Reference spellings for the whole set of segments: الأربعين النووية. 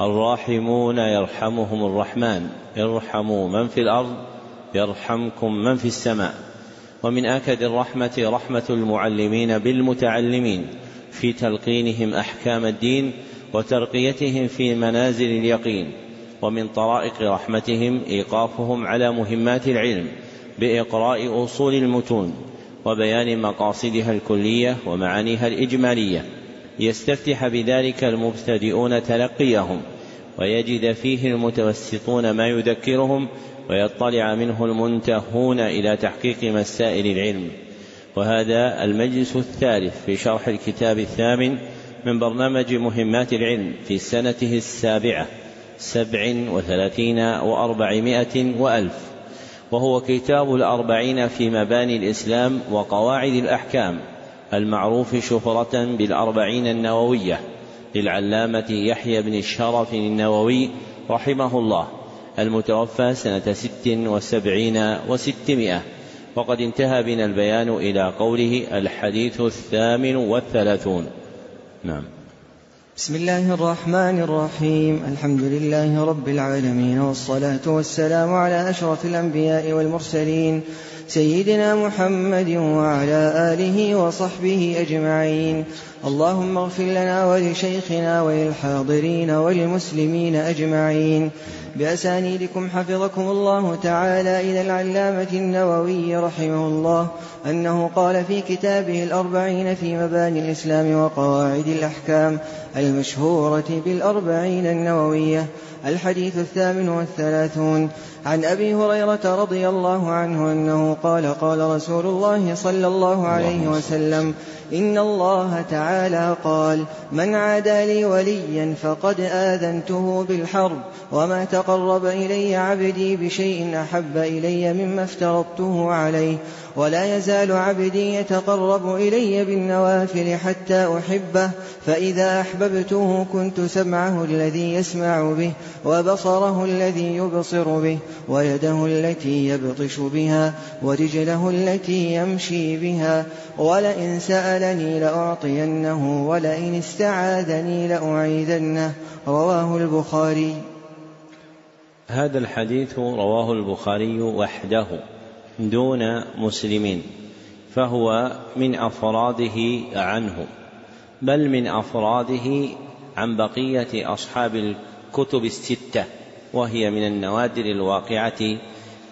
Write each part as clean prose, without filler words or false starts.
الراحمون يرحمهم الرحمن، ارحموا من في الأرض يرحمكم من في السماء. ومن آكد الرحمة رحمة المعلمين بالمتعلمين في تلقينهم أحكام الدين وترقيتهم في منازل اليقين، ومن طرائق رحمتهم إيقافهم على مهمات العلم بإقراء أصول المتون وبيان مقاصدها الكلية ومعانيها الإجمالية، يستفتح بذلك المبتدئون تلقيهم، ويجد فيه المتوسطون ما يذكرهم، ويطلع منه المنتهون إلى تحقيق مسائل العلم. وهذا المجلس الثالث في شرح الكتاب الثامن من برنامج مهمات العلم في سنته السابعة 37 و400 وألف، وهو كتاب الأربعين في مباني الإسلام وقواعد الأحكام، المعروف شهرة بالأربعين النووية للعلامة يحيى بن الشرف النووي رحمه الله، المتوفى سنة 76 و600. وقد انتهى بنا البيان إلى قوله الحديث 38. نعم. بسم الله الرحمن الرحيم. الحمد لله رب العالمين، والصلاة والسلام على أشرف الأنبياء والمرسلين، سيدنا محمد وعلى آله وصحبه أجمعين. اللهم اغفر لنا ولشيخنا وللحاضرين وللمسلمين أجمعين. بأسانيدكم حفظكم الله تعالى إلى العلامة النووي رحمه الله أنه قال في كتابه الأربعين في مباني الإسلام وقواعد الأحكام، المشهورة بالأربعين النووية: الحديث 38 عن أبي هريرة رضي الله عنه أنه قال: قال رسول الله صلى الله عليه وسلم: إن الله تعالى قال: من عادى لي وليا فقد آذنته بالحرب، وما تقرب إلي عبدي بشيء أحب إلي مما افترضته عليه، ولا يزال عبدي يتقرب إلي بالنوافل حتى أحبه، فإذا أحببته كنت سمعه الذي يسمع به، وبصره الذي يبصر به، ويده التي يبطش بها، ورجله التي يمشي بها، ولئن سألني لأعطينه، ولئن استعاذني لأعيذنه. رواه البخاري. هذا الحديث رواه البخاري وحده دون مسلمين، فهو من أفراده عنه، بل من أفراده عن بقية أصحاب الكتب الستة، وهي من النوادر الواقعة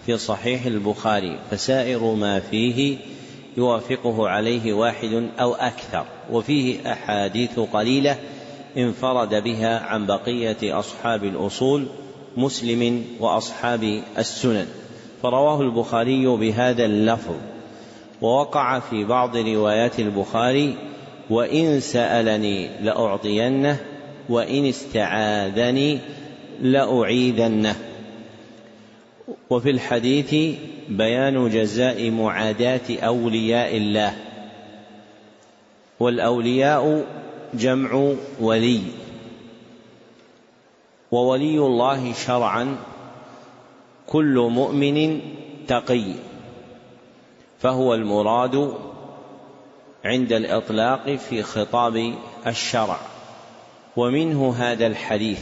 في صحيح البخاري، فسائر ما فيه يوافقه عليه واحد أو أكثر، وفيه أحاديث قليلة انفرد بها عن بقية أصحاب الأصول مسلم وأصحاب السنن، فرواه البخاري بهذا اللفظ. ووقع في بعض روايات البخاري: وإن سألني لأعطينه، وإن استعاذني لأعيذنه. وفي الحديث بيان جزاء معاداة أولياء الله، والأولياء جمع ولي، وولي الله شرعا كل مؤمن تقي، فهو المراد عند الإطلاق في خطاب الشرع، ومنه هذا الحديث.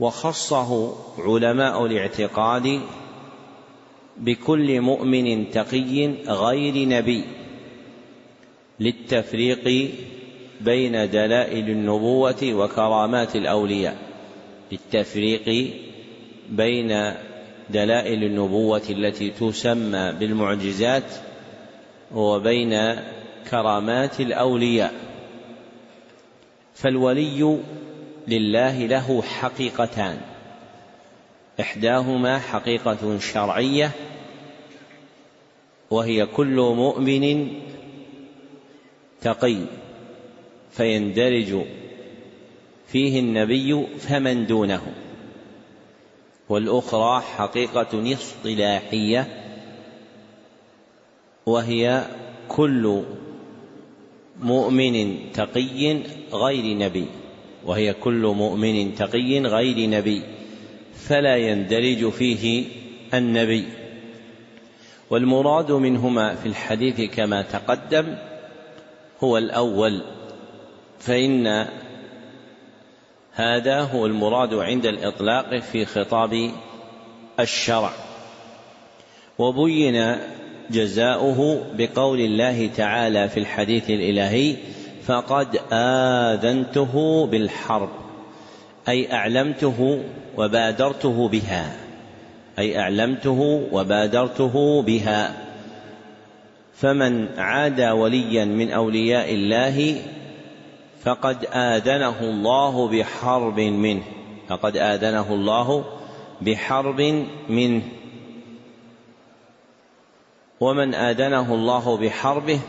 وخصه علماء الاعتقاد بكل مؤمن تقي غير نبي، للتفريق بين دلائل النبوة وكرامات الأولياء، للتفريق بين دلائل النبوة التي تسمى بالمعجزات وبين كرامات الأولياء. فالولي لله له حقيقتان، إحداهما حقيقة شرعية وهي كل مؤمن تقي فيندرج فيه النبي فمن دونه، والأخرى حقيقة اصطلاحية وهي كل مؤمن تقي غير نبي، وهي كل مؤمن تقي غير نبي فلا يندرج فيه النبي. والمراد منهما في الحديث كما تقدم هو الأول، فإن هذا هو المراد عند الإطلاق في خطاب الشرع، وبين جزاؤه بقول الله تعالى في الحديث الإلهي: فقد آذنته بالحرب، أي أعلمته وبادرته بها، أي أعلمته وبادرته بها، فمن عادى وليا من أولياء الله فقد آذنه الله بحرب منه، فقد آذنه الله بحرب منه. ومن آذنه الله بحربه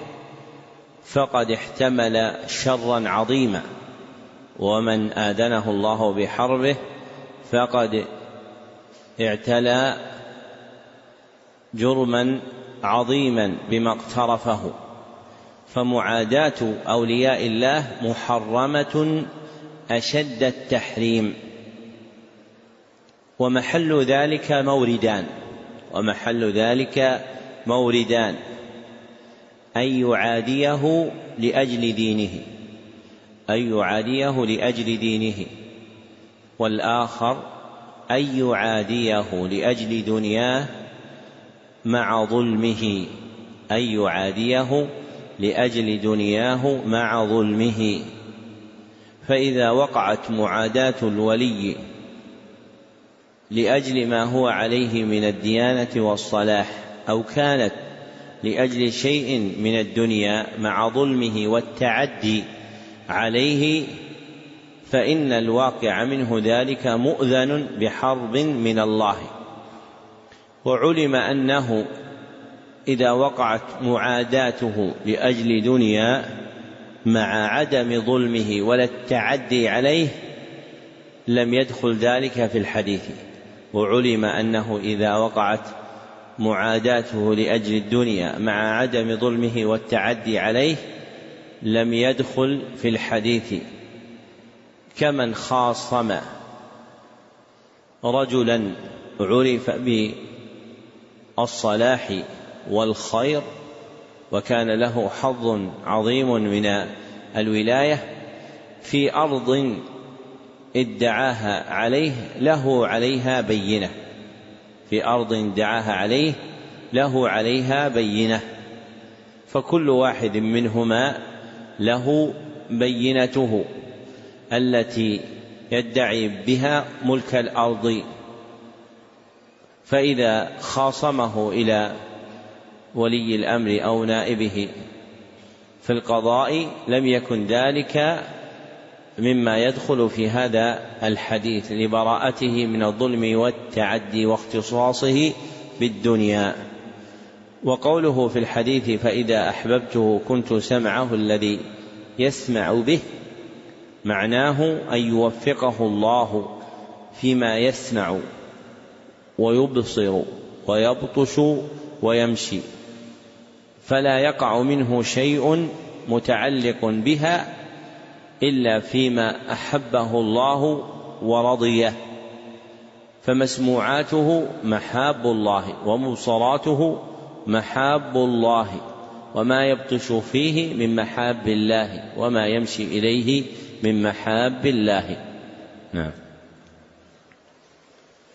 فقد احتمل شرا عظيما، ومن آذنه الله بحربه فقد اعتلى جرما عظيما بما اقترفه. فمعاداة أولياء الله محرمة أشد التحريم، ومحل ذلك موردان، ومحل ذلك موردان: أن يعاديه لأجل دينه، أن يعاديه لأجل دينه، والآخر أن يعاديه لأجل دنياه مع ظلمه، أن يعاديه لأجل دنياه مع ظلمه. فإذا وقعت معاداة الولي لأجل ما هو عليه من الديانة والصلاح، أو كانت لأجل شيء من الدنيا مع ظلمه والتعدي عليه، فإن الواقع منه ذلك مؤذن بحرب من الله. وعلم أنه إذا وقعت معاداته لأجل دنيا مع عدم ظلمه ولا التعدي عليه لم يدخل ذلك في الحديث، وعلم أنه إذا وقعت معاداته لأجل الدنيا مع عدم ظلمه والتعدي عليه لم يدخل في الحديث، كمن خاصم رجلا عرف بالصلاح والخير وكان له حظ عظيم من الولاية في أرض ادعاها عليه له عليها بينة، في أرض ادعاها عليه له عليها بينة، فكل واحد منهما له بينته التي يدعي بها ملك الأرض، فإذا خاصمه إلى ولي الأمر أو نائبه في القضاء لم يكن ذلك مما يدخل في هذا الحديث لبراءته من الظلم والتعدي واختصاصه بالدنيا. وقوله في الحديث: فإذا أحببته كنت سمعه الذي يسمع به، معناه أن يوفقه الله فيما يسمع ويبصر ويبطش ويمشي، فلا يقع منه شيء متعلق بها إلا فيما أحبه الله ورضيه، فمسموعاته محاب الله ومبصراته محاب الله، وما يبطش فيه من محاب الله وما يمشي إليه من محاب الله. نعم.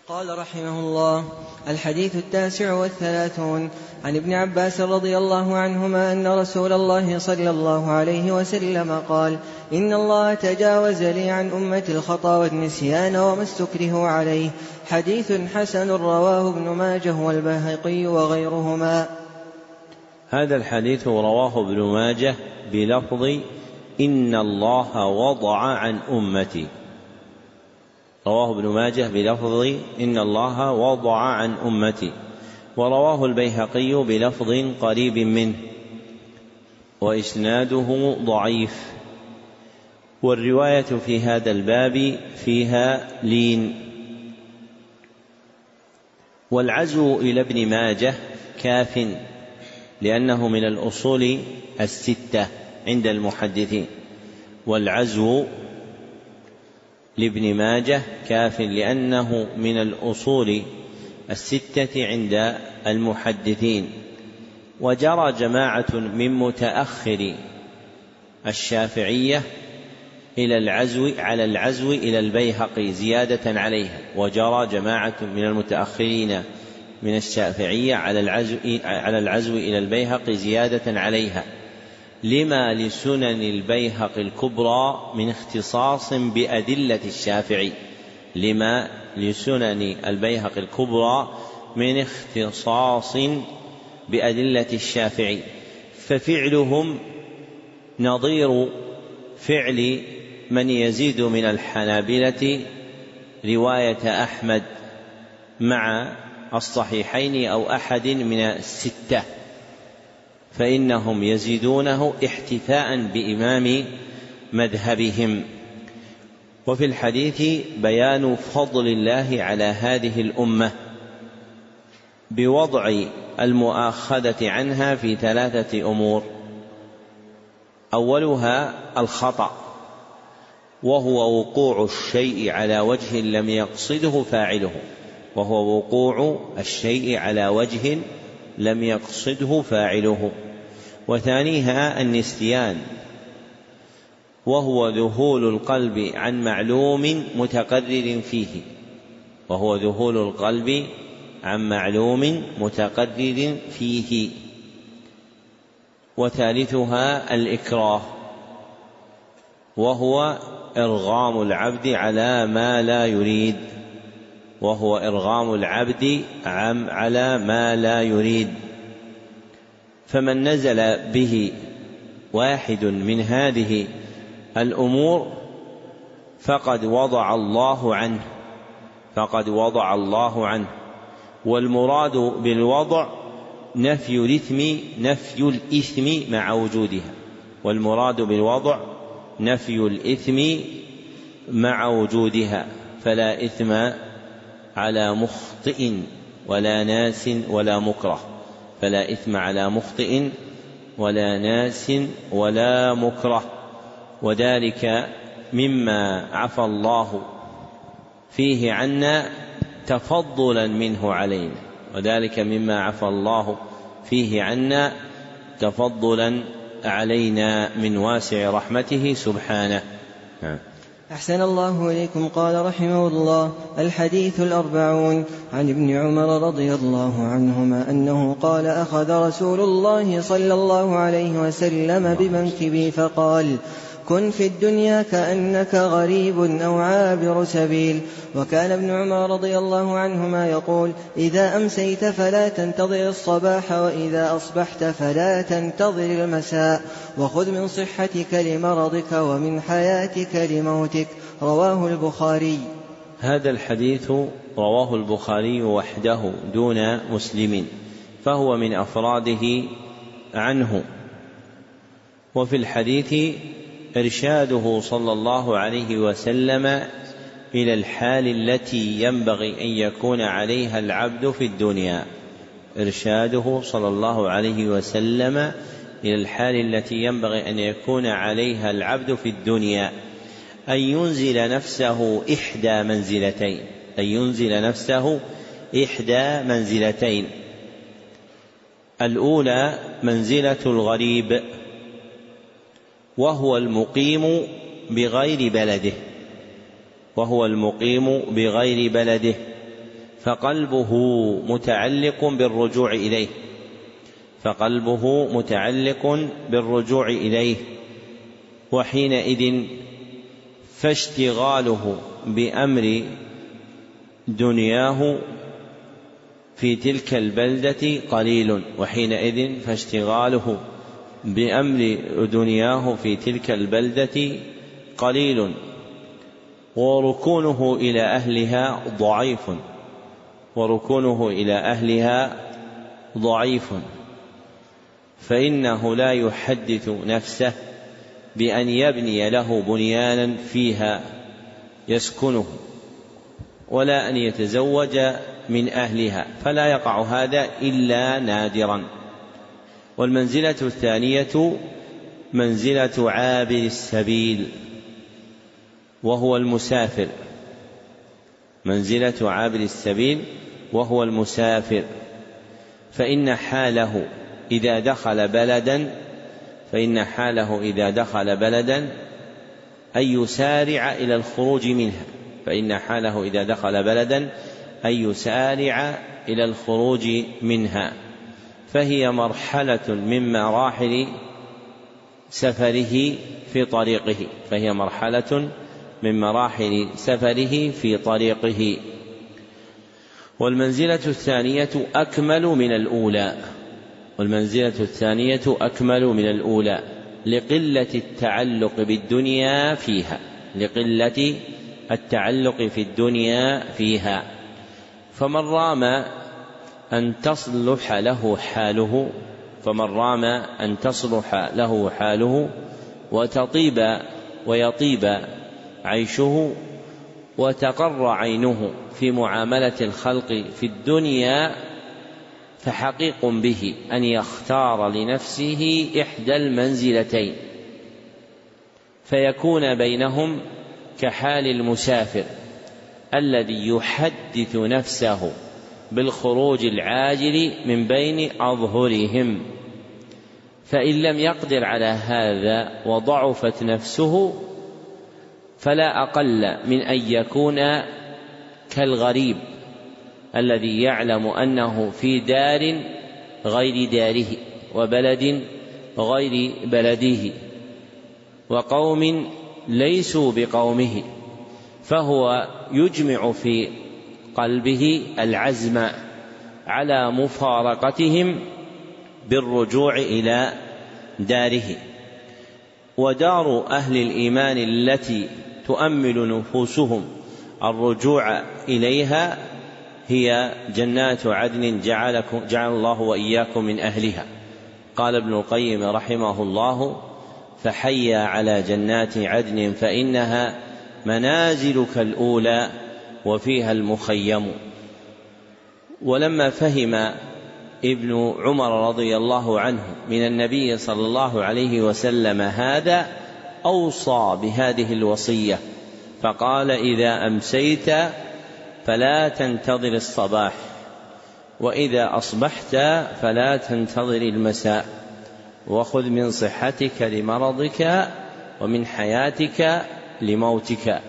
قال رحمه الله: الحديث 39 عن ابن عباس رضي الله عنهما أن رسول الله صلى الله عليه وسلم قال: إن الله تجاوز لي عن أمتي الخطأ والنسيان وما استكرهوا عليه. حديث حسن رواه ابن ماجه والبيهقي وغيرهما. هذا الحديث رواه ابن ماجه بلفظ إن الله وضع عن أمتي، رواه ابن ماجه بلفظ إن الله وضع عن أمتي، ورواه البيهقي بلفظ قريب منه وإسناده ضعيف، والرواية في هذا الباب فيها لين. والعزو إلى ابن ماجه كاف لأنه من الأصول الستة عند المحدثين، والعزو لابن ماجه كاف لأنه من الأصول الستة عند المحدثين. وجرى جماعة من متأخر الشافعية إلى العزو على العزو إلى البيهقي زيادة عليها، وجرى جماعة من المتأخرين من الشافعية على العزو إلى البيهقي زيادة عليها، لما لسنن البيهقي الكبرى من اختصاص بأدلة الشافعي، لما لسنن البيهقي الكبرى من اختصاص بأدلة الشافعي، ففعلهم نظير فعل من يزيد من الحنابلة رواية أحمد مع الصحيحين أو أحد من الستة، فإنهم يزيدونه احتفاء بإمام مذهبهم. وفي الحديث بيان فضل الله على هذه الأمة بوضع المؤاخذة عنها في 3 أمور: أولها الخطأ، وهو وقوع الشيء على وجه لم يقصده فاعله، وهو وقوع الشيء على وجه لم يقصده فاعله. وثانيها النسيان، وهو ذهول القلب عن معلوم متقرر فيه، وهو ذهول القلب عن معلوم متقرر فيه. وثالثها الإكراه، وهو إرغام العبد على ما لا يريد، وهو إرغام العبد على ما لا يريد. فمن نزل به واحد من هذه الأمور فقد وضع الله عنه، فقد وضع الله عنه. والمراد بالوضع نفي الإثم مع وجودها، والمراد بالوضع نفي الإثم مع وجودها، فلا إثم على مخطئ ولا ناس ولا مكره، فلا إثم على مخطئ ولا ناس ولا مكره، وذلك مما عفى الله فيه عنا تفضلا منه علينا، وذلك مما عفى الله فيه عنا تفضلا علينا من واسع رحمته سبحانه. أحسن الله إليكم. قال رحمه الله: الحديث 40 عن ابن عمر رضي الله عنهما أنه قال: أخذ رسول الله صلى الله عليه وسلم بمنكبي فقال: كن في الدنيا كأنك غريب أو عابر سبيل. وكان ابن عمر رضي الله عنهما يقول: إذا أمسيت فلا تنتظر الصباح، وإذا أصبحت فلا تنتظر المساء، وخذ من صحتك لمرضك ومن حياتك لموتك. رواه البخاري. هذا الحديث رواه البخاري وحده دون مسلم، فهو من أفراده عنه. وفي الحديث إرشاده صلى الله عليه وسلم إلى الحال التي ينبغي أن يكون عليها العبد في الدنيا، إرشاده صلى الله عليه وسلم إلى الحال التي ينبغي أن يكون عليها العبد في الدنيا، أن ينزل نفسه إحدى منزلتين، أن ينزل نفسه إحدى منزلتين: الأولى منزلة الغريب، وهو المقيم بغير بلده، وهو المقيم بغير بلده، فقلبه متعلق بالرجوع إليه، وحينئذ فاشتغاله بأمر دنياه في تلك البلدة قليل، وركونه إلى أهلها ضعيف، فإنه لا يحدث نفسه بأن يبني له بنيانا فيها يسكنه، ولا أن يتزوج من أهلها، فلا يقع هذا إلا نادرا. والمنزلة الثانية منزلة عابر السبيل وهو المسافر، فإن حاله إذا دخل بلدا أن يسارع إلى الخروج منها، فهي مرحلة من مراحل سفره في طريقه، والمنزلة الثانية أكمل من الأولى، لقلة التعلق بالدنيا فيها، فمن رام أن تصلح له حاله، وتطيب ويطيب عيشه وتقر عينه في معاملة الخلق في الدنيا، فحقيق به أن يختار لنفسه إحدى المنزلتين، فيكون بينهم كحال المسافر الذي يحدث نفسه بالخروج العاجل من بين أظهرهم. فإن لم يقدر على هذا وضعفت نفسه، فلا أقل من أن يكون كالغريب الذي يعلم أنه في دار غير داره، وبلد غير بلده، وقوم ليسوا بقومه، فهو يجمع في قلبه العزم على مفارقتهم بالرجوع إلى داره. ودار أهل الإيمان التي تؤمل نفوسهم الرجوع إليها هي جنات عدن جعل الله وإياكم من أهلها. قال ابن القيم رحمه الله: فحيا على جنات عدن فإنها منازلك الأولى وفيها المخيم. ولما فهم ابن عمر رضي الله عنه من النبي صلى الله عليه وسلم هذا، أوصى بهذه الوصية فقال: إذا أمسيت فلا تنتظر الصباح، وإذا أصبحت فلا تنتظر المساء، وخذ من صحتك لمرضك، ومن حياتك لموتك.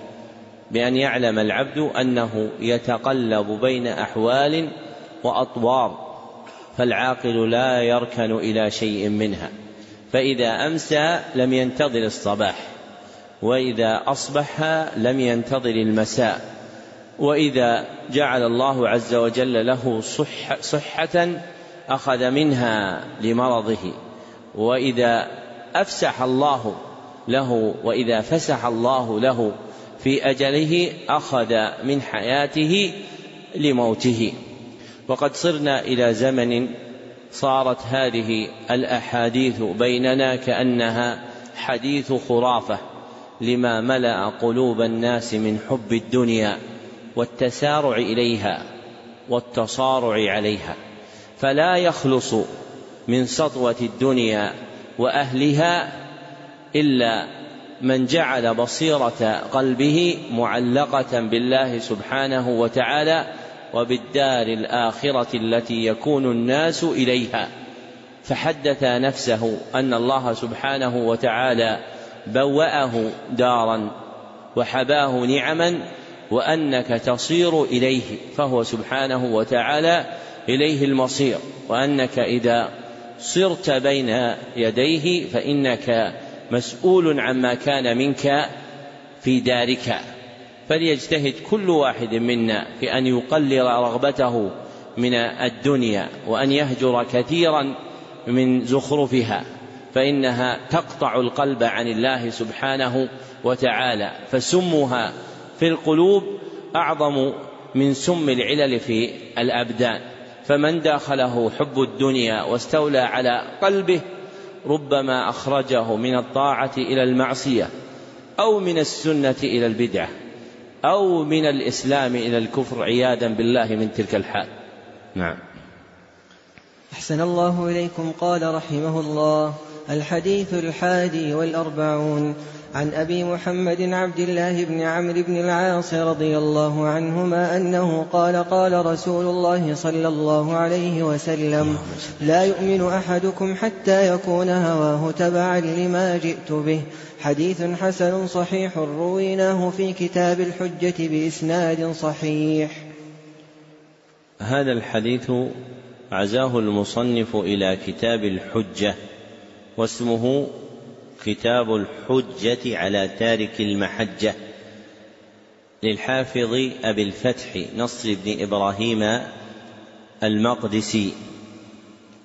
بأن يعلم العبد أنه يتقلب بين أحوال وأطوار، فالعاقل لا يركن إلى شيء منها، فإذا أمسى لم ينتظر الصباح، وإذا أصبح لم ينتظر المساء، وإذا جعل الله عز وجل له صحة أخذ منها لمرضه، وإذا أفسح الله له في أجله أخذ من حياته لموته. وقد صرنا إلى زمن صارت هذه الأحاديث بيننا كأنها حديث خرافة، لما ملأ قلوب الناس من حب الدنيا والتسارع إليها والتصارع عليها، فلا يخلص من سطوة الدنيا وأهلها إلا من جعل بصيرة قلبه معلقة بالله سبحانه وتعالى وبالدار الآخرة التي يكون الناس إليها، فحدث نفسه أن الله سبحانه وتعالى بوأه دارا وحباه نعما وأنك تصير إليه، فهو سبحانه وتعالى إليه المصير، وأنك إذا صرت بين يديه فإنك مسؤول عما كان منك في دارك. فليجتهد كل واحد منا في أن يقلل رغبته من الدنيا، وأن يهجر كثيرا من زخرفها، فإنها تقطع القلب عن الله سبحانه وتعالى، فسمها في القلوب أعظم من سم العلل في الأبدان. فمن داخله حب الدنيا واستولى على قلبه ربما أخرجه من الطاعة إلى المعصية، أو من السنة إلى البدعة، أو من الإسلام إلى الكفر عياذا بالله من تلك الحال. نعم. أحسن الله إليكم. قال رحمه الله: الحديث 41 عن أبي محمد عبد الله بن عمرو بن العاص رضي الله عنهما أنه قال: قال رسول الله صلى الله عليه وسلم: لا يؤمن أحدكم حتى يكون هواه تبعا لما جئت به. حديث حسن صحيح رويناه في كتاب الحجة بإسناد صحيح. هذا الحديث عزاه المصنف إلى كتاب الحجة، واسمه كتاب الحجة على تارك المحجة، للحافظ أبي الفتح نصر بن إبراهيم المقدسي،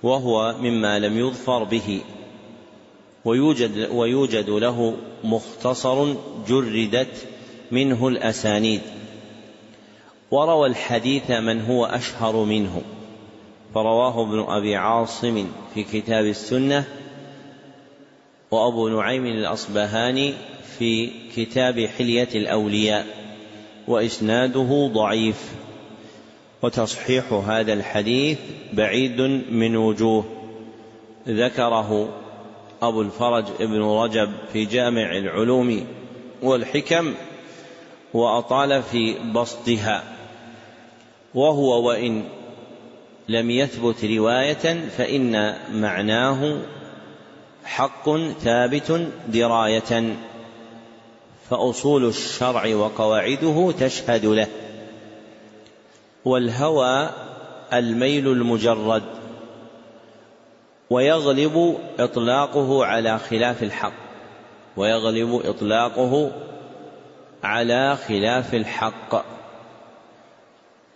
وهو مما لم يظفر به، ويوجد له مختصر جردت منه الأسانيد. وروى الحديث من هو أشهر منه، فرواه ابن أبي عاصم في كتاب السنة، وأبو نعيم الأصبهاني في كتاب حلية الأولياء، وإسناده ضعيف. وتصحيح هذا الحديث بعيد من وجوه، ذكره أبو الفرج ابن رجب في جامع العلوم والحكم، وأطال في بسطها. وهو وإن لم يثبت رواية فإن معناه حق ثابت دراية، فأصول الشرع وقواعده تشهد له. والهوى الميل المجرد، ويغلب إطلاقه على خلاف الحق،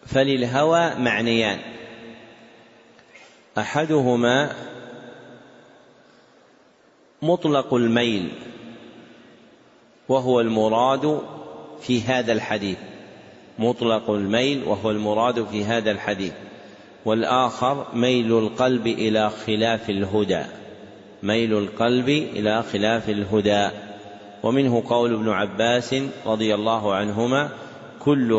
فللهوى معنيان: أحدهما مطلق الميل، وهو المراد في هذا الحديث، والآخر ميل القلب إلى خلاف الهدى، ومنه قول ابن عباس رضي الله عنهما: كل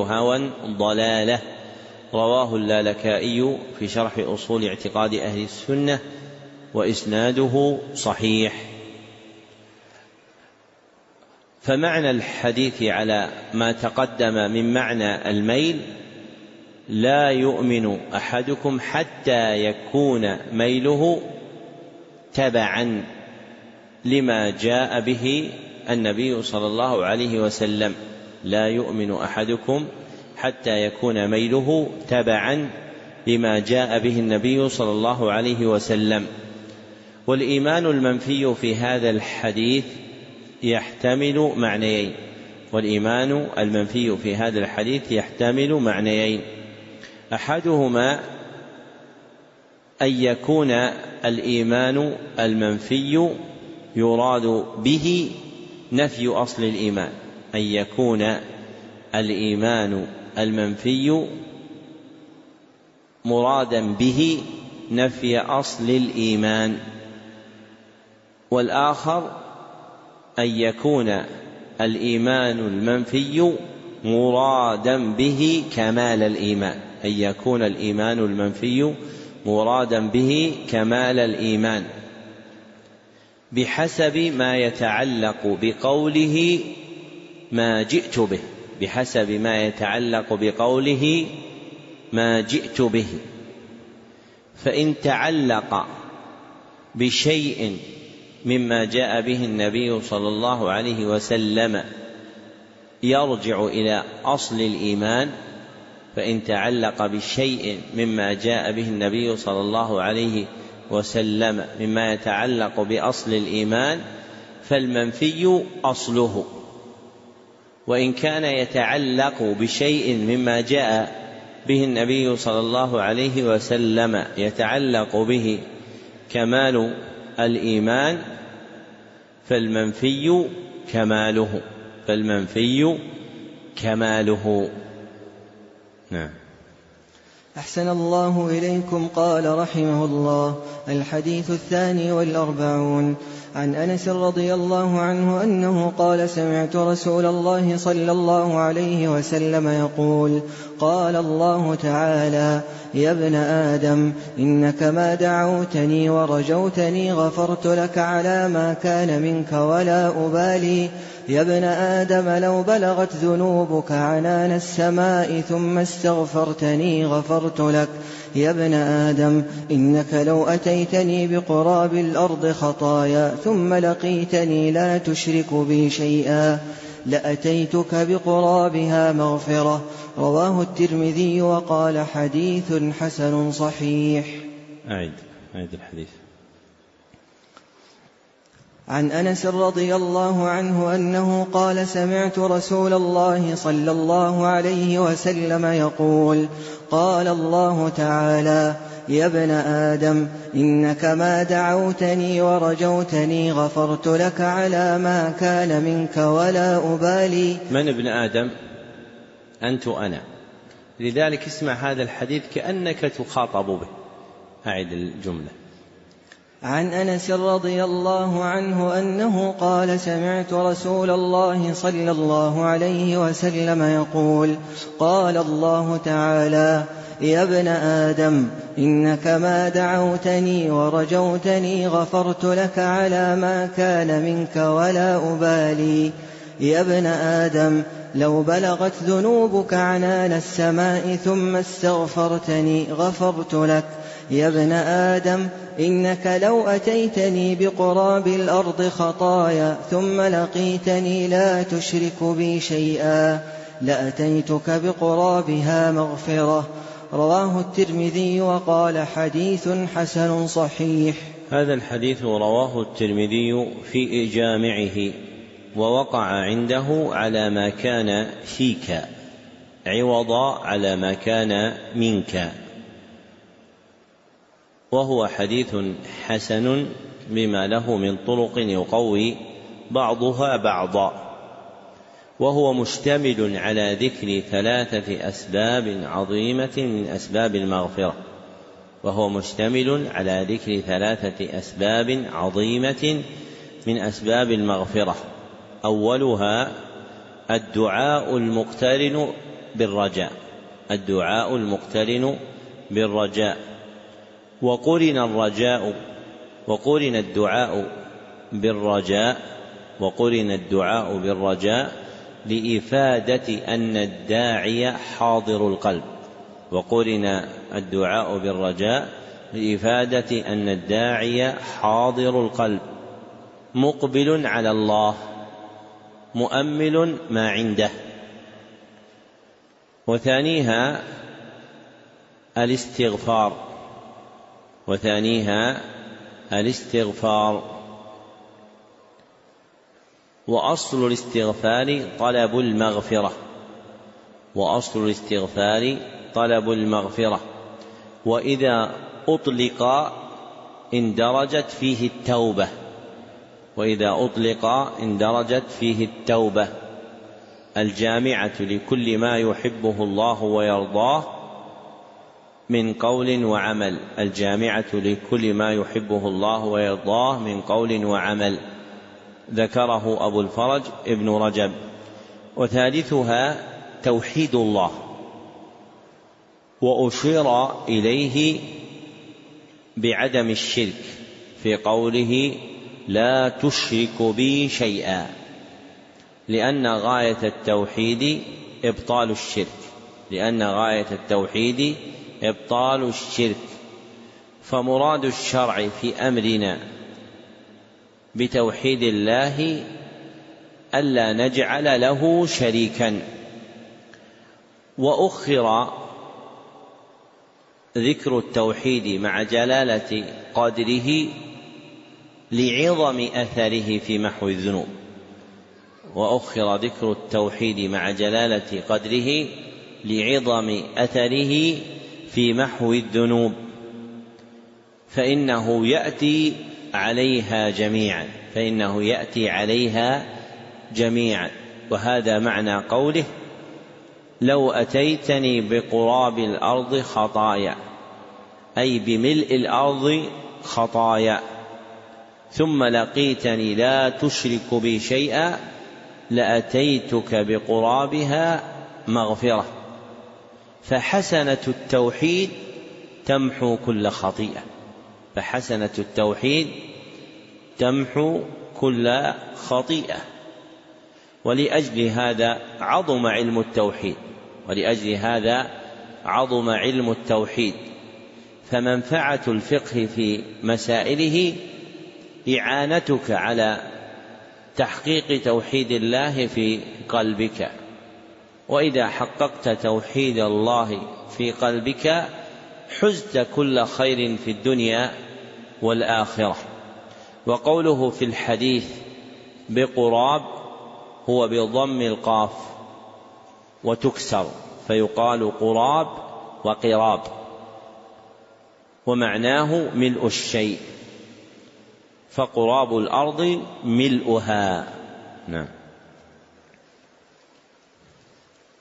هوى ضلالة، رواه اللالكائي في شرح أصول اعتقاد أهل السنة، وإسناده صحيح. فمعنى الحديث على ما تقدم من معنى الميل: لا يؤمن أحدكم حتى يكون ميله تبعا لما جاء به النبي صلى الله عليه وسلم، والإيمان المنفي في هذا الحديث يحتمل معنيين، أحدهما أن يكون الإيمان المنفي يراد به نفي أصل الإيمان، والآخر أن يكون الإيمان المنفي مرادا به كمال الإيمان، بحسب ما يتعلق بقوله ما جئت به، فإن تعلق بشيء مما جاء به النبي صلى الله عليه وسلم يرجع إلى أصل الإيمان، فإن تعلق بشيء مما جاء به النبي صلى الله عليه وسلم مما يتعلق بأصل الإيمان فالمنفي أصله، وإن كان يتعلق بشيء مما جاء به النبي صلى الله عليه وسلم يتعلق به كمال الإيمان فالمنفي كماله، فالمنفي كماله. نعم. أحسن الله إليكم. قال رحمه الله: الحديث 42 عن أنس رضي الله عنه أنه قال: سمعت رسول الله صلى الله عليه وسلم يقول: قال الله تعالى: يا ابن آدم إنك ما دعوتني ورجوتني غفرت لك على ما كان منك ولا أبالي. يا ابن آدم لو بلغت ذنوبك عنان السماء ثم استغفرتني غفرت لك. يا ابن آدم إنك لو أتيتني بقراب الأرض خطايا ثم لقيتني لا تشرك بي شيئا لأتيتك بقرابها مغفرة. رواه الترمذي وقال: حديث حسن صحيح. أعيد الحديث. عن أنس رضي الله عنه أنه قال: سمعت رسول الله صلى الله عليه وسلم يقول: قال الله تعالى: يا ابن آدم إنك ما دعوتني ورجوتني غفرت لك على ما كان منك ولا أبالي. من ابن آدم؟ أنت وأنا، لذلك اسمع هذا الحديث كأنك تخاطب به. أعد الجملة. عن أنس رضي الله عنه أنه قال: سمعت رسول الله صلى الله عليه وسلم يقول: قال الله تعالى: يا ابن آدم إنك ما دعوتني ورجوتني غفرت لك على ما كان منك ولا أبالي. يا ابن آدم لو بلغت ذنوبك عنان السماء ثم استغفرتني غفرت لك. يا ابن آدم إنك لو أتيتني بقراب الأرض خطايا ثم لقيتني لا تشرك بي شيئا لأتيتك بقرابها مغفرة. رواه الترمذي وقال: حديث حسن صحيح. هذا الحديث رواه الترمذي في جامعه، ووقع عنده على ما كان فيك عوض على ما كان منك، وهو حديث حسن بما له من طرق يقوي بعضها بعضا، وهو مشتمل على ذكر 3 أسباب عظيمة من أسباب المغفرة، أولها الدعاء المقترن بالرجاء، وقرن الدعاء بالرجاء، لإفادة أن الداعي حاضر القلب، مقبل على الله مؤمل ما عنده. وثانيها الاستغفار، وأصل الاستغفار طلب المغفرة، وإذا أطلق اندرجت فيه التوبة، الجامعة لكل ما يحبه الله ويرضاه من قول وعمل، ذكره أبو الفرج ابن رجب. وثالثها توحيد الله، وأشير إليه بعدم الشرك في قوله: لا تشرك بي شيئا، لأن غاية التوحيد إبطال الشرك، فمراد الشرع في أمرنا بتوحيد الله ألا نجعل له شريكا. وأخر ذكر التوحيد مع جلالة قدره لعظم أثره في محو الذنوب، وأخر ذكر التوحيد مع جلالة قدره لعظم أثره في محو الذنوب، فإنه يأتي عليها جميعا، وهذا معنى قوله لو أتيتني بقراب الأرض خطايا، أي بملء الأرض خطايا، ثم لقيتني لا تشرك بي شيئا لأتيتك بقرابها مغفرة. فحسنة التوحيد تمحو كل خطيئة، ولأجل هذا عظم علم التوحيد، فمنفعة الفقه في مسائله إعانتك على تحقيق توحيد الله في قلبك، وإذا حققت توحيد الله في قلبك حزت كل خير في الدنيا والآخرة. وقوله في الحديث بقراب هو بضم القاف وتكسر فيقال قراب وقراب، ومعناه ملء الشيء، فقراب الأرض ملؤها. نعم.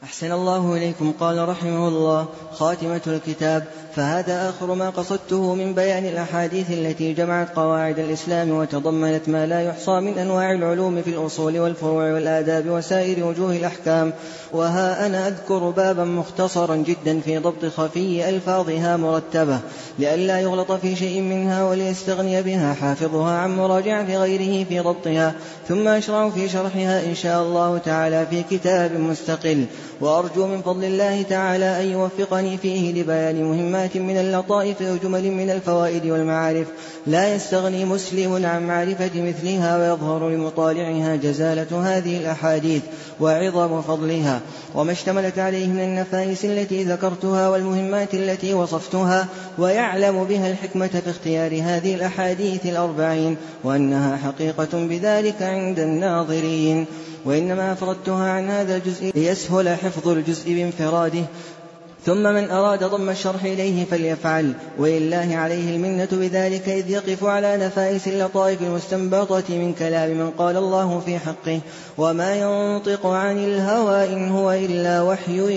أحسن الله إليكم. قال رحمه الله خاتمة الكتاب، فهذا آخر ما قصدته من بيان الأحاديث التي جمعت قواعد الإسلام وتضمنت ما لا يحصى من أنواع العلوم في الأصول والفروع والآداب وسائر وجوه الأحكام. وها أنا أذكر بابا مختصرا جدا في ضبط خفي ألفاظها مرتبة لئلا يغلط في شيء منها وليستغني بها حافظها عن مراجعة غيره في ضبطها، ثم أشرع في شرحها إن شاء الله تعالى في كتاب مستقل، وأرجو من فضل الله تعالى أن يوفقني فيه لبيان مهمات من اللطائف وجمل من الفوائد والمعارف لا يستغني مسلم عن معرفة مثلها، ويظهر لمطالعها جزالة هذه الأحاديث وعظم فضلها وما اشتملت عليه من النفائس التي ذكرتها والمهمات التي وصفتها، ويعلم بها الحكمة في اختيار هذه الأحاديث الأربعين وأنها حقيقة بذلك عند الناظرين. وإنما أفردتها عن هذا الجزء ليسهل حفظ الجزء بانفراده، ثم من أراد ضم الشرح إليه فليفعل، ولله عليه المنة بذلك إذ يقف على نفائس اللطائف المستنبطة من كلام من قال الله في حقه وما ينطق عن الهوى إن هو إلا وحي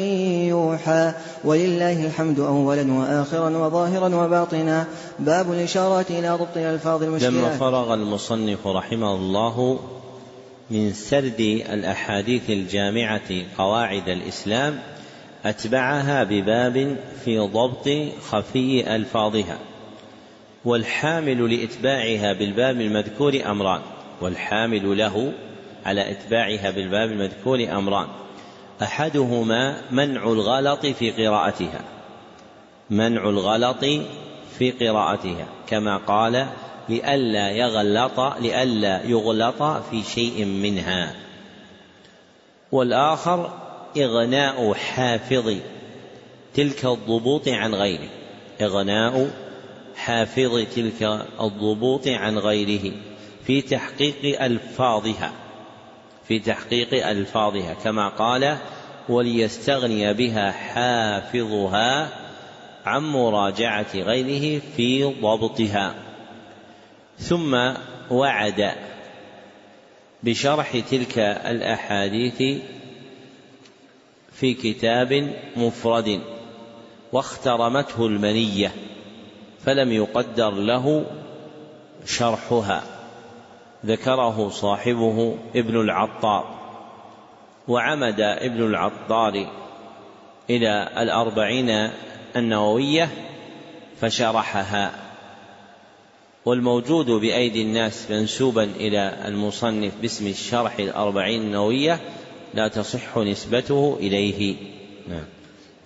يوحى، ولله الحمد أولا وآخرا وظاهرا وباطنا. باب الإشارات إلى ضبط ألفاظ المشكلات. لما فرغ المصنف رحمه الله من سرد الأحاديث الجامعة قواعد الإسلام أتبعها بباب في ضبط خفي ألفاظها، والحامل لإتباعها بالباب المذكور أمران، أحدهما منع الغلط في قراءتها، كما قال لئلا يغلط في شيء منها، والآخر إغناء حافظ تلك الضبوط عن غيره، في تحقيق ألفاظها، كما قال وليستغني بها حافظها عن مراجعة غيره في ضبطها. ثم وعد بشرح تلك الأحاديث في كتاب مفرد، واخترمته المنية فلم يقدر له شرحها، ذكره صاحبه ابن العطار، وعمد ابن العطار إلى الأربعين النووية فشرحها، والموجود بأيدي الناس منسوبا إلى المصنف باسم الشرح الأربعين النووية لا تصح نسبته إليه. نعم.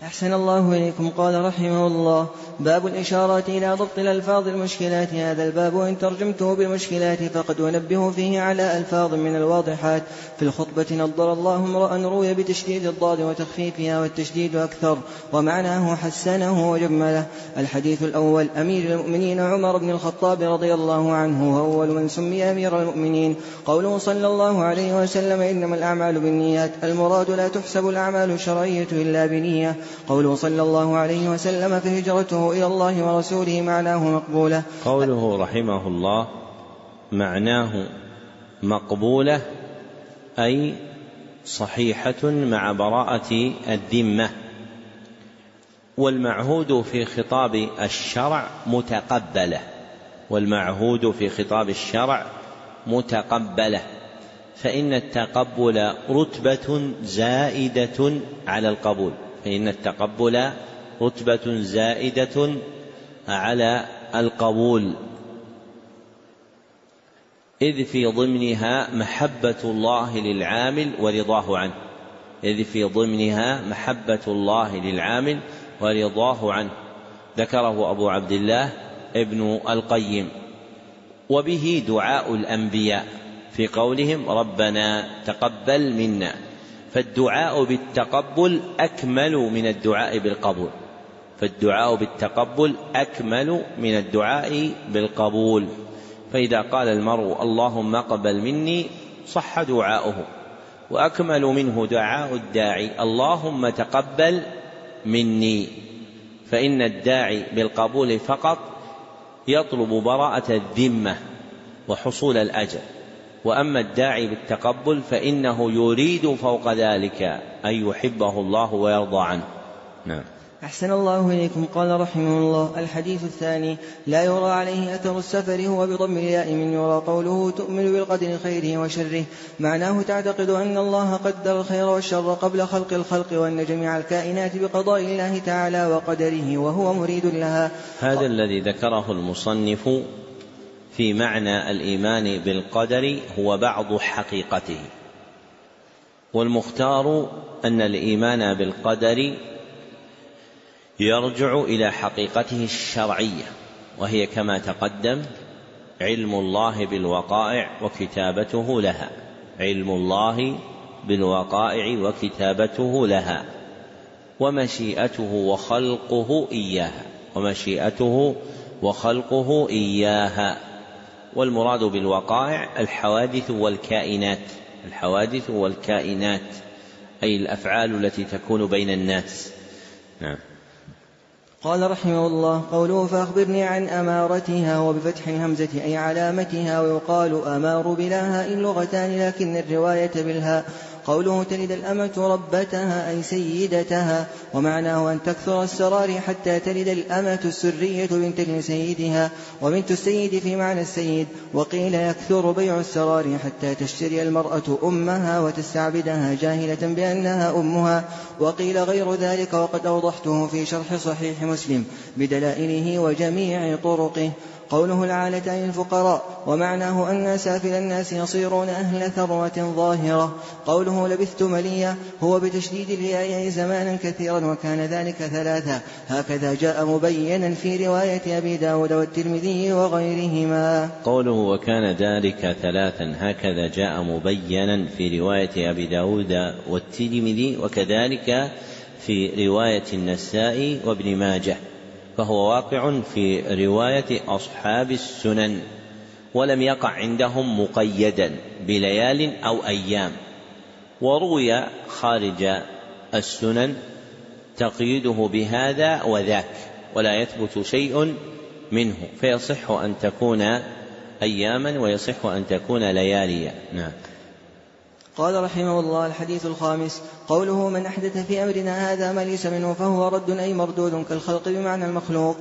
أحسن الله إليكم. قال رحمه الله باب الإشارة إلى ضبط الألفاظ المشكلات. هذا الباب وإن ترجمته بالمشكلات فقد أنبه فيه على ألفاظ من الواضحات في الخطبة. نضر الله امرأ روي بتشديد الضاد وتخفيفها، والتشديد أكثر ومعناه حسنه وجمله. الحديث الأول: أمير المؤمنين عمر بن الخطاب رضي الله عنه، هو أول من سمي أمير المؤمنين. قوله صلى الله عليه وسلم: إنما الأعمال بالنيات، المراد لا تحسب الأعمال الشرعية إلا بنية. قوله صلى الله عليه وسلم: فهجرته إلى الله ورسوله معناه مقبولة. قوله رحمه الله معناه مقبولة، أي صحيحة مع براءة الذمة. والمعهود في خطاب الشرع متقبلة، والمعهود في خطاب الشرع متقبلة، فإن التقبل رتبة زائدة على القبول، فإن التقبل رتبة زائدة على القبول، إذ في ضمنها محبة الله للعامل ورضاه عنه، إذ في ضمنها محبة الله للعامل ورضاه عنه. ذكره أبو عبد الله ابن القيم. وبه دعاء الأنبياء في قولهم: ربنا تقبل منا. فالدعاء بالتقبل أكمل من الدعاء بالقبول، فالدعاء بالتقبل أكمل من الدعاء بالقبول. فإذا قال المرء: اللهم اقبل مني، صح دعاؤه. وأكمل منه دعاء الداعي: اللهم تقبل مني. فإن الداعي بالقبول فقط يطلب براءة الذمة وحصول الأجر، وأما الداعي بالتقبل فإنه يريد فوق ذلك أن يحبه الله ويرضى عنه. نعم. أحسن الله إليكم. قال رحمه الله: الحديث الثاني: لا يرى عليه أثر السفر، هو بضم الياء من يرى. قوله: تؤمن بالقدر خيره وشره، معناه تعتقد أن الله قدر الخير والشر قبل خلق الخلق، وأن جميع الكائنات بقضاء الله تعالى وقدره، وهو مريد لها. هذا الذي ذكره المصنف في معنى الإيمان بالقدر هو بعض حقيقته، والمختار أن الإيمان بالقدر يرجع إلى حقيقته الشرعية، وهي كما تقدم: علم الله بالوقائع وكتابته لها، علم الله بالوقائع وكتابته لها، ومشيئته وخلقه إياها، ومشيئته وخلقه إياها. والمراد بالوقائع الحوادث والكائنات، الحوادث والكائنات، أي الأفعال التي تكون بين الناس. نعم. قال رحمه الله: قوله: فأخبرني عن أمارتها، وبفتح همزة أي علامتها. ويقال أمار بلاها إن لغتان، لكن الرواية بالها. قوله: تلد الأمة ربتها أي سيدتها، ومعناه أن تكثر السرار حتى تلد الأمة السرية بنت لسيدها، وبنت السيد في معنى السيد. وقيل: يكثر بيع السرار حتى تشتري المرأة أمها وتستعبدها جاهلة بأنها أمها. وقيل غير ذلك، وقد أوضحته في شرح صحيح مسلم بدلائله وجميع طرقه. قوله: العالة أي الفقراء، ومعناه أن سافل الناس يصيرون أهل ثروة ظاهرة. قوله: لبثت مليا، هو بتشديد الياء زمانا كثيرا، وكان ذلك ثلاثة، هكذا جاء مبينا في رواية أبي داود والترمذي وغيرهما. قوله: وكان ذلك ثلاثا، هكذا جاء مبينا في رواية أبي داود والترمذي، وكذلك في رواية النسائي وابن ماجه، فهو واقع في رواية أصحاب السنن، ولم يقع عندهم مقيدا بليال أو أيام. وروي خارج السنن تقييده بهذا وذاك، ولا يثبت شيء منه، فيصح أن تكون أياما ويصح أن تكون لياليا. نعم. قال رحمه الله: الحديث الخامس: قوله: من أحدث في أمرنا هذا ما ليس منه فهو رد، أي مردود كالخلق بمعنى المخلوق.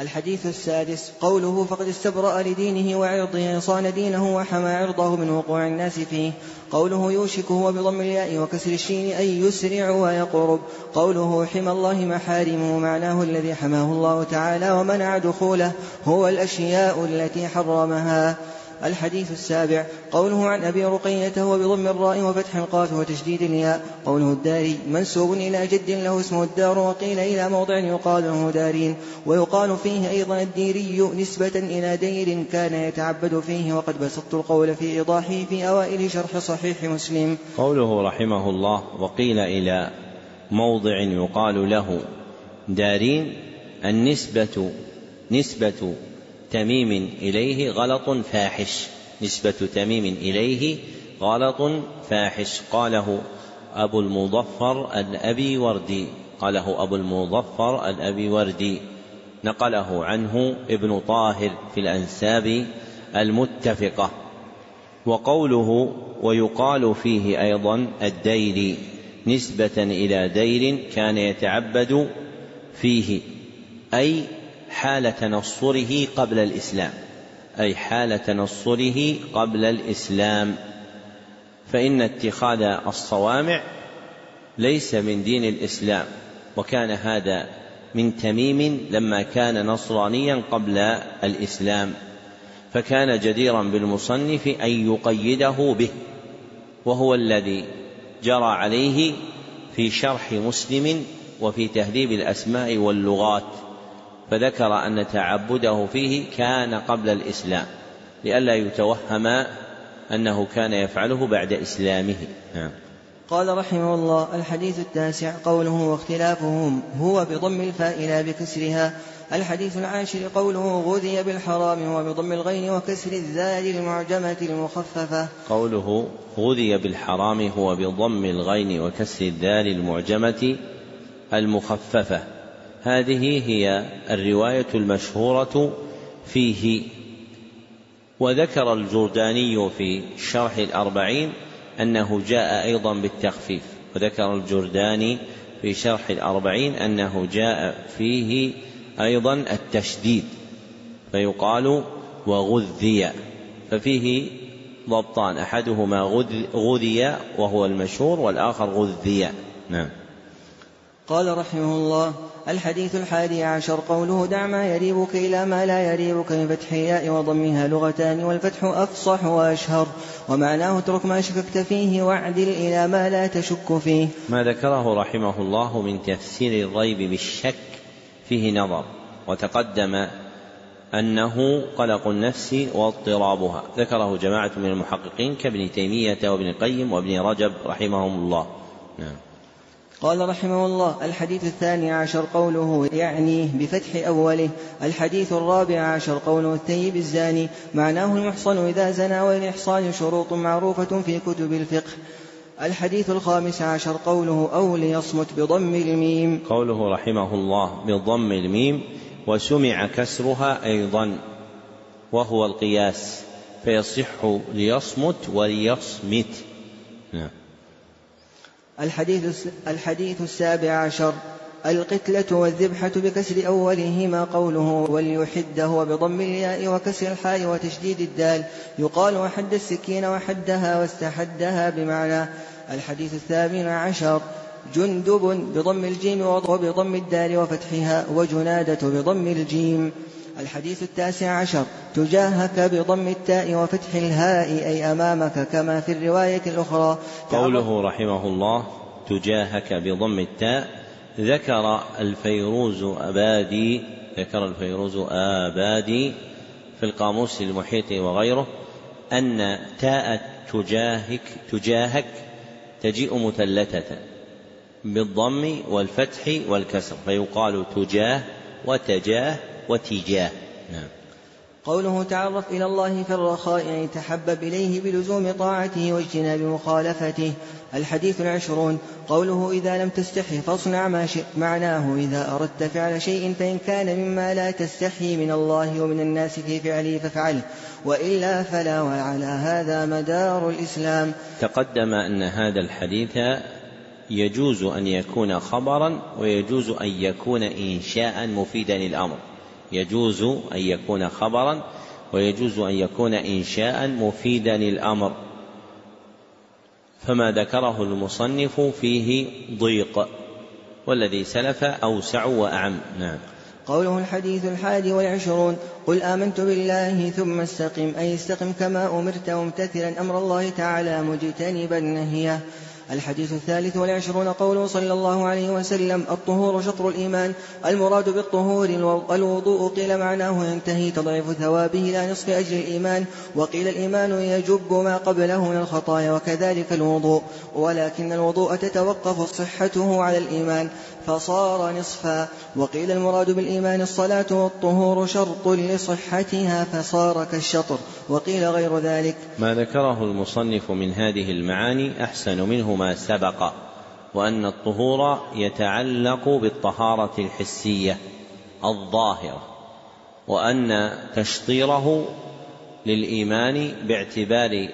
الحديث السادس: قوله: فقد استبرأ لدينه وعرضه، صان دينه وحمى عرضه من وقوع الناس فيه. قوله: يوشك، هو بضم الياء وكسر الشين، أي يسرع ويقرب. قوله: حمى الله محارمه، معناه الذي حماه الله تعالى ومنع دخوله، هو الأشياء التي حرمها. الحديث السابع. قوله عن أبي رقية هو بضم الراء وفتح القاف وتشديد الياء. قوله الداري منسوب إلى جد له اسمه الدار وقيل إلى موضع يقال له دارين. ويقال فيه أيضا الديري نسبة إلى دير كان يتعبد فيه، وقد بسطت القول في إيضاحه في أوائل شرح صحيح مسلم. قوله رحمه الله وقيل إلى موضع يقال له دارين، نسبة تميم إليه غلط فاحش، قاله أبو المظفر الأبي وردي، نقله عنه ابن طاهر في الأنساب المتفقة. وقوله ويقال فيه أيضا الديري نسبة إلى دير كان يتعبد فيه، أي حال تنصره قبل الإسلام، فإن اتخاذ الصوامع ليس من دين الإسلام، وكان هذا من تميم لما كان نصرانيا قبل الإسلام، فكان جديرا بالمصنف أن يقيده به، وهو الذي جرى عليه في شرح مسلم وفي تهذيب الأسماء واللغات، فذكر أن تعبده فيه كان قبل الإسلام لئلا يتوهم أنه كان يفعله بعد إسلامه. قال رحمه الله الحديث التاسع. قوله واختلافهم هو بضم الفاء لا بكسرها. الحديث العاشر. قوله غذي بالحرام وبضم الغين وكسر الذال المعجمة المخففة. قوله غذي بالحرام هو بضم الغين وكسر الذال المعجمة المخففة، هذه هي الرواية المشهورة فيه. وذكر الجرداني في شرح الأربعين أنه جاء أيضا بالتخفيف، التشديد، فيقال وغذي، ففيه ضبطان، أحدهما غذي وهو المشهور، والآخر غذي. نعم. قال رحمه الله الحديث الحادي عشر. قوله دع ما يريبك إلى ما لا يريبك بفتح ياء وضمها لغتان، والفتح أفصح وأشهر، ومعناه اترك ما شككت فيه واعدل إلى ما لا تشك فيه. ما ذكره رحمه الله من تفسير الريب بالشك فيه نظر، وتقدم أنه قلق النفس واضطرابها، ذكره جماعة من المحققين كابن تيمية وابن القيم وابن رجب رحمهم الله. نعم. قال رحمه الله الحديث الثاني عشر. قوله يعني بفتح أوله. الحديث الرابع عشر. قوله الثيب الزاني، معناه المحصن إذا زنى، والإحصان شروط معروفة في كتب الفقه. الحديث الخامس عشر. قوله أو ليصمت بضم الميم. قوله رحمه الله بضم الميم وسمع كسرها أيضا، وهو القياس، فيصح ليصمت وليصمت. نعم. الحديث السابع عشر. القتلة والذبحة بكسر أولهما. قوله وليحد هو بضم الياء وكسر الحاء وتشديد الدال، يقال وحد السكين وحدها واستحدها بمعنى. الحديث الثامن عشر. جندب بضم الجيم وبضم الدال وفتحها، وجنادة بضم الجيم. الحديث التاسع عشر. تجاهك بضم التاء وفتح الهاء، أي أمامك كما في الرواية الأخرى. قوله رحمه الله تجاهك بضم التاء، ذكر الفيروز آبادي في القاموس المحيط وغيره أن تاء تجاهك تجيء مثلثة بالضم والفتح والكسر، فيقال تجاه وتجاه وتجاه. نعم. قوله تعرف إلى الله في الرخاء، يعني تحبب إليه بلزوم طاعته واجتناب مخالفته. الحديث العشرون. قوله إذا لم تستحي فاصنع ما شئت، معناه إذا أردت فعل شيء فإن كان مما لا تستحي من الله ومن الناس في فعله فافعله، وإلا فلا، وعلى هذا مدار الإسلام. تقدم أن هذا الحديث يجوز أن يكون خبرا، ويجوز أن يكون إنشاء مفيدا للأمر، فما ذكره المصنف فيه ضيق، والذي سلف أوسع وأعم. نعم. قوله الحديث 21 قل آمنت بالله ثم استقم أي استقم كما أمرت وامتثلا أمر الله تعالى مجتنبا نهيه. الحديث 23 قوله صلى الله عليه وسلم الطهور شطر الإيمان المراد بالطهور الوضوء قيل معناه ينتهي تضعف ثوابه إلى نصف أجر الإيمان وقيل الإيمان يجب ما قبله من الخطايا وكذلك الوضوء ولكن الوضوء تتوقف صحته على الإيمان فصار نصفا وقيل المراد بالإيمان الصلاة والطهور شرط لصحتها فصار كالشطر وقيل غير ذلك. ما ذكره المصنف من هذه المعاني أحسن منه ما سبق وأن الطهور يتعلق بالطهارة الحسية الظاهرة وأن تشطيره للإيمان باعتبار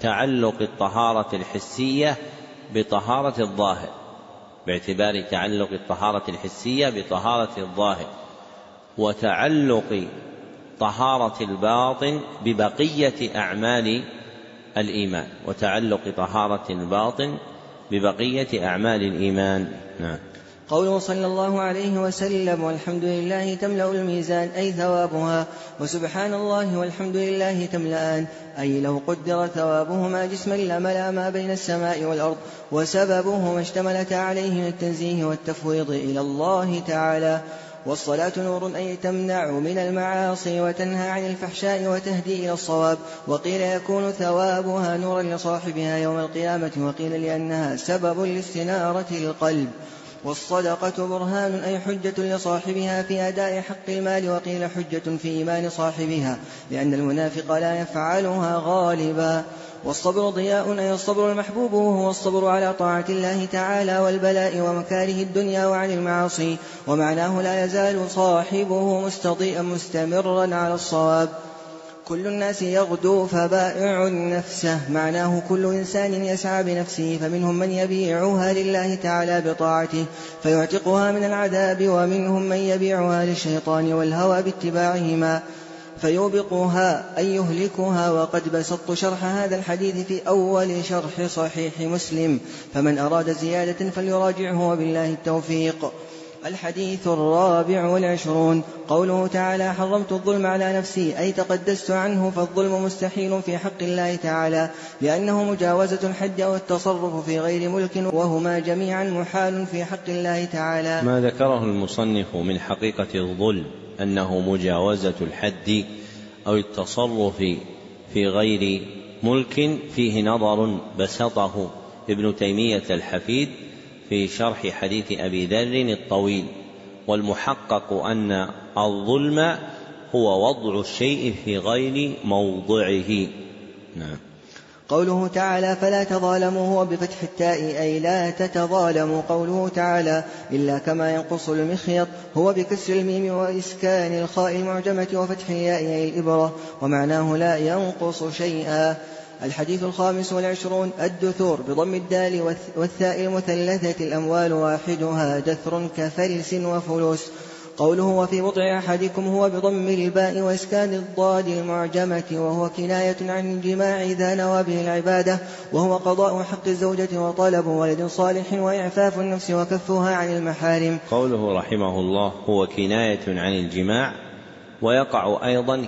تعلق الطهارة الحسية بطهارة الظاهر وتعلق طهارة الباطن ببقية أعمال الإيمان نعم. قوله صلى الله عليه وسلم والحمد لله تملأ الميزان أي ثوابها وسبحان الله والحمد لله تملأان أي لو قدر ثوابهما جسما لملأ ما بين السماء والأرض وسببهما اشتملت عليه من التنزيه والتفويض إلى الله تعالى. والصلاة نور أي تمنع من المعاصي وتنهى عن الفحشاء وتهدي إلى الصواب وقيل يكون ثوابها نورا لصاحبها يوم القيامة وقيل لأنها سبب لاستنارة القلب. والصدقة برهان أي حجة لصاحبها في أداء حق المال وقيل حجة في إيمان صاحبها لأن المنافق لا يفعلها غالبا. والصبر ضياء أي الصبر المحبوب وهو الصبر على طاعة الله تعالى والبلاء ومكاره الدنيا وعن المعاصي ومعناه لا يزال صاحبه مستضيئا مستمرا على الصواب. كل الناس يغدو فبائع نفسه معناه كل إنسان يسعى بنفسه فمنهم من يبيعها لله تعالى بطاعته فيعتقها من العذاب ومنهم من يبيعها للشيطان والهوى باتباعهما فيوبقها أي يهلكها. وقد بسطت شرح هذا الحديث في أول شرح صحيح مسلم فمن أراد زيادة فليراجعه وبالله التوفيق. الحديث 24 قوله تعالى حرمت الظلم على نفسي أي تقدست عنه فالظلم مستحيل في حق الله تعالى لأنه مجاوزة الحد والتصرف في غير ملك وهما جميعا محال في حق الله تعالى. ما ذكره المصنف من حقيقة الظلم أنه مجاوزة الحد أو التصرف في غير ملك فيه نظر بسطه ابن تيمية الحفيد في شرح حديث أبي ذر الطويل والمحقق أن الظلم هو وضع الشيء في غير موضعه. نعم. قوله تعالى فلا تظالموا هو بفتح التاء أي لا تتظالموا. قوله تعالى إلا كما ينقص المخيط هو بكسر الميم وإسكان الخاء المعجمة وفتح الياء أي الإبرة ومعناه لا ينقص شيئا. الحديث 25 الدثور بضم الدال والثاء المثلثة الأموال واحدها دثر كفلس وفلوس. قوله وفي بضع أحدكم هو بضم الباء وإسكان الضاد المعجمة وهو كناية عن جماع ذا نوى به العبادة وهو قضاء حق الزوجة وطلب ولد صالح وإعفاف النفس وكفها عن المحارم. قوله رحمه الله هو كناية عن الجماع ويقع أيضا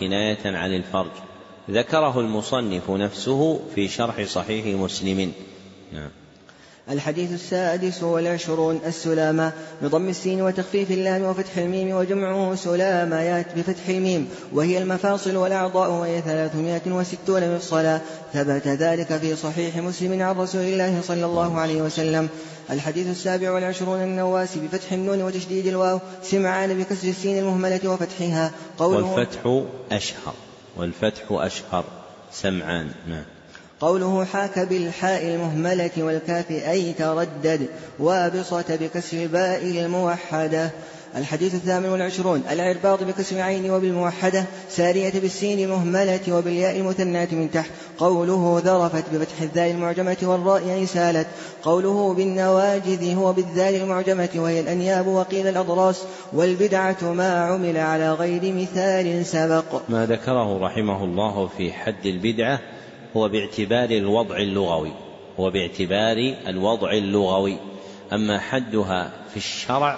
كناية عن الفرج ذكره المصنف نفسه في شرح صحيح مسلم. الحديث 26 السلامة بضم السين وتخفيف اللام وفتح الميم وجمعه سلاميات بفتح الميم وهي المفاصل والأعضاء وهي 360 مفصلا ثبت ذلك في صحيح مسلم عن رسول الله صلى الله عليه وسلم. الحديث 27 النواس بفتح النون وتشديد الواو سمعان بكسر السين المهملة وفتحها. والفتح أشهر سمعان. قوله حاك بالحاء المهملة والكاف أي تردد وابصة بكسر الباء الموحدة. الحديث 28 العرباط بكسر العين وبالموحدة سارية بالسين المهملة وبالياء المثناة من تحت. قوله ذرفت بفتح الذال المعجمة والراء أي سالت. قوله بالنواجذ هو بالذال المعجمة وهي الأنياب وقيل الأضراس والبدعة ما عمل على غير مثال سبق. ما ذكره رحمه الله في حد البدعة هو باعتبار الوضع اللغوي أما حدها في الشرع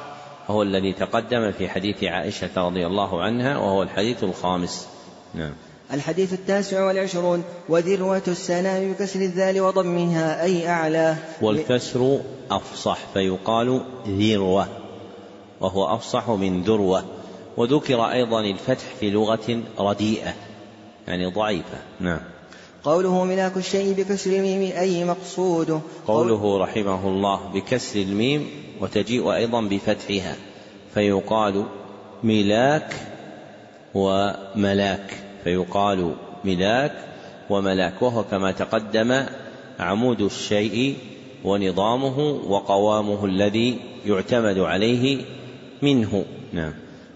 هو الذي تقدم في حديث عائشة رضي الله عنها، وهو الحديث الخامس. نعم. الحديث 29 وذروة السناء بكسر الذال وضمها أي أعلى، والكسر أفصح فيقال ذروة وهو أفصح من ذروة. وذكر أيضا الفتح في لغة رديئة يعني ضعيفة. نعم. قوله ملاك الشيء بكسر الميم أي مقصوده، قوله رحمه الله بكسر الميم وتجيء أيضا بفتحها فيقال ملاك وملاك، فيقال ملاك وملاك، وهو كما تقدم عمود الشيء ونظامه وقوامه الذي يعتمد عليه منه. نعم.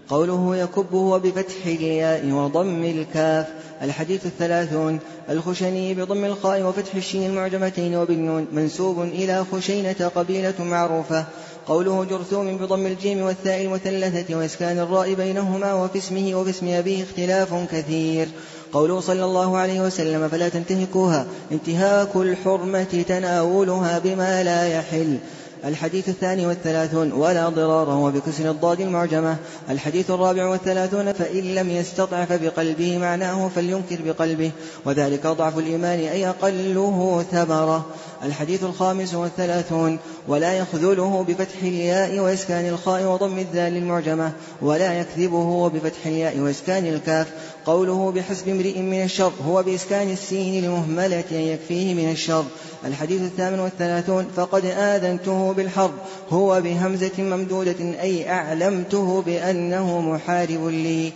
قوله يكبه بفتح الياء وضم الكاف. الحديث 30 الخشني بضم الخاء وفتح الشين المعجمتين وبالنون منسوب إلى خشينة قبيلة معروفة. قوله جرثوم بضم الجيم والثاء المثلثة وإسكان الراء بينهما وفي اسمه وفي اسم أبيه اختلاف كثير. قوله صلى الله عليه وسلم فلا تنتهكوها، انتهاك الحرمة تناولها بما لا يحل. الحديث 32 ولا ضراره وبكسر الضاد المعجمة. الحديث 34 فإن لم يستطع فبقلبه معناه فلينكر بقلبه وذلك ضعف الإيمان أي أقله ثمرة. الحديث 35 ولا يخذله بفتح الياء وإسكان الخاء وضم الذال المعجمة، ولا يكذبه بفتح الياء وإسكان الكاف. قوله بحسب امرئ من الشر هو بإسكان السين المهملة يكفيه من الشر. الحديث 38 فقد آذنته بالحرب هو بهمزة ممدودة أي أعلمته بأنه محارب لي.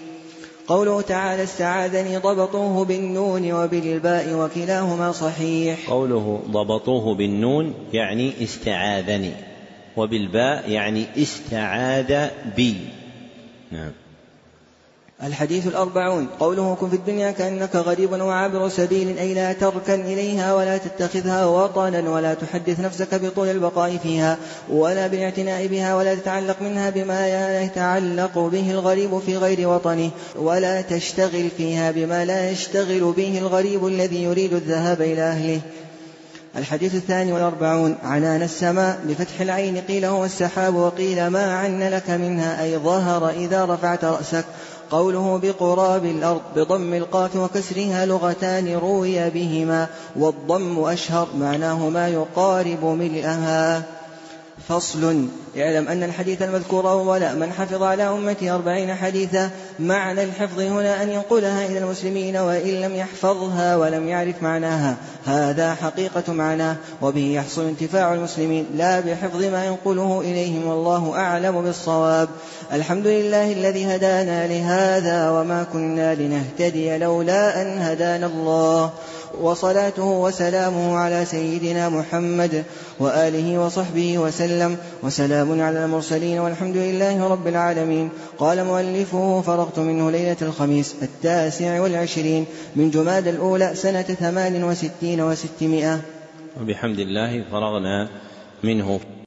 قوله تعالى استعاذني ضبطوه بالنون وبالباء وكلاهما صحيح. قوله ضبطوه بالنون يعني استعاذني، وبالباء يعني استعاذ بي. نعم. الحديث 40 قوله كن في الدنيا كأنك غريب وعابر سبيل أي لا تركن إليها ولا تتخذها وطنا ولا تحدث نفسك بطول البقاء فيها ولا بالاعتناء بها ولا تتعلق منها بما لا يتعلق به الغريب في غير وطنه ولا تشتغل فيها بما لا يشتغل به الغريب الذي يريد الذهاب إلى أهله. الحديث 42 عنان السماء بفتح العين قيل هو السحاب وقيل ما عن لك منها أي ظهر إذا رفعت رأسك. قوله بقراب الأرض بضم القاف وكسرها لغتان روي بهما والضم أشهر معناهما يقارب ملئها. فصل. يعلم أن الحديث المذكور أولا من حفظ على أمتي 40 حديثا، معنى الحفظ هنا أن ينقلها إلى المسلمين وإن لم يحفظها ولم يعرف معناها هذا حقيقة معناه، وبه يحصل انتفاع المسلمين لا بحفظ ما ينقله إليهم والله أعلم بالصواب. الحمد لله الذي هدانا لهذا وما كنا لنهتدي لولا أن هدانا الله، وصلاته وسلامه على سيدنا محمد وآله وصحبه وسلم، وسلام على المرسلين والحمد لله رب العالمين. قال مؤلفه فرغت منه ليلة الخميس 29 من جمادى الأولى سنة 68 و600. وبحمد الله فرغنا منه.